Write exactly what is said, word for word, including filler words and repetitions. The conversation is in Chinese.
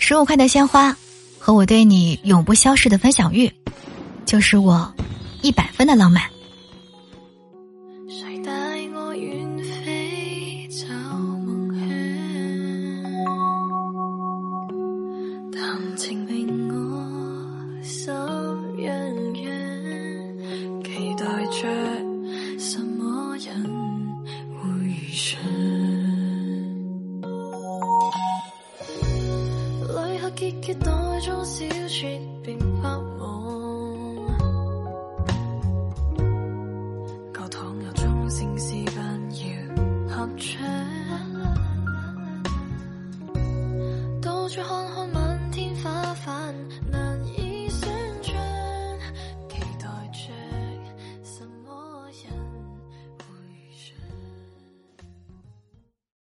十五块的鲜花和我对你永不消逝的分享欲，就是我一百分的浪漫。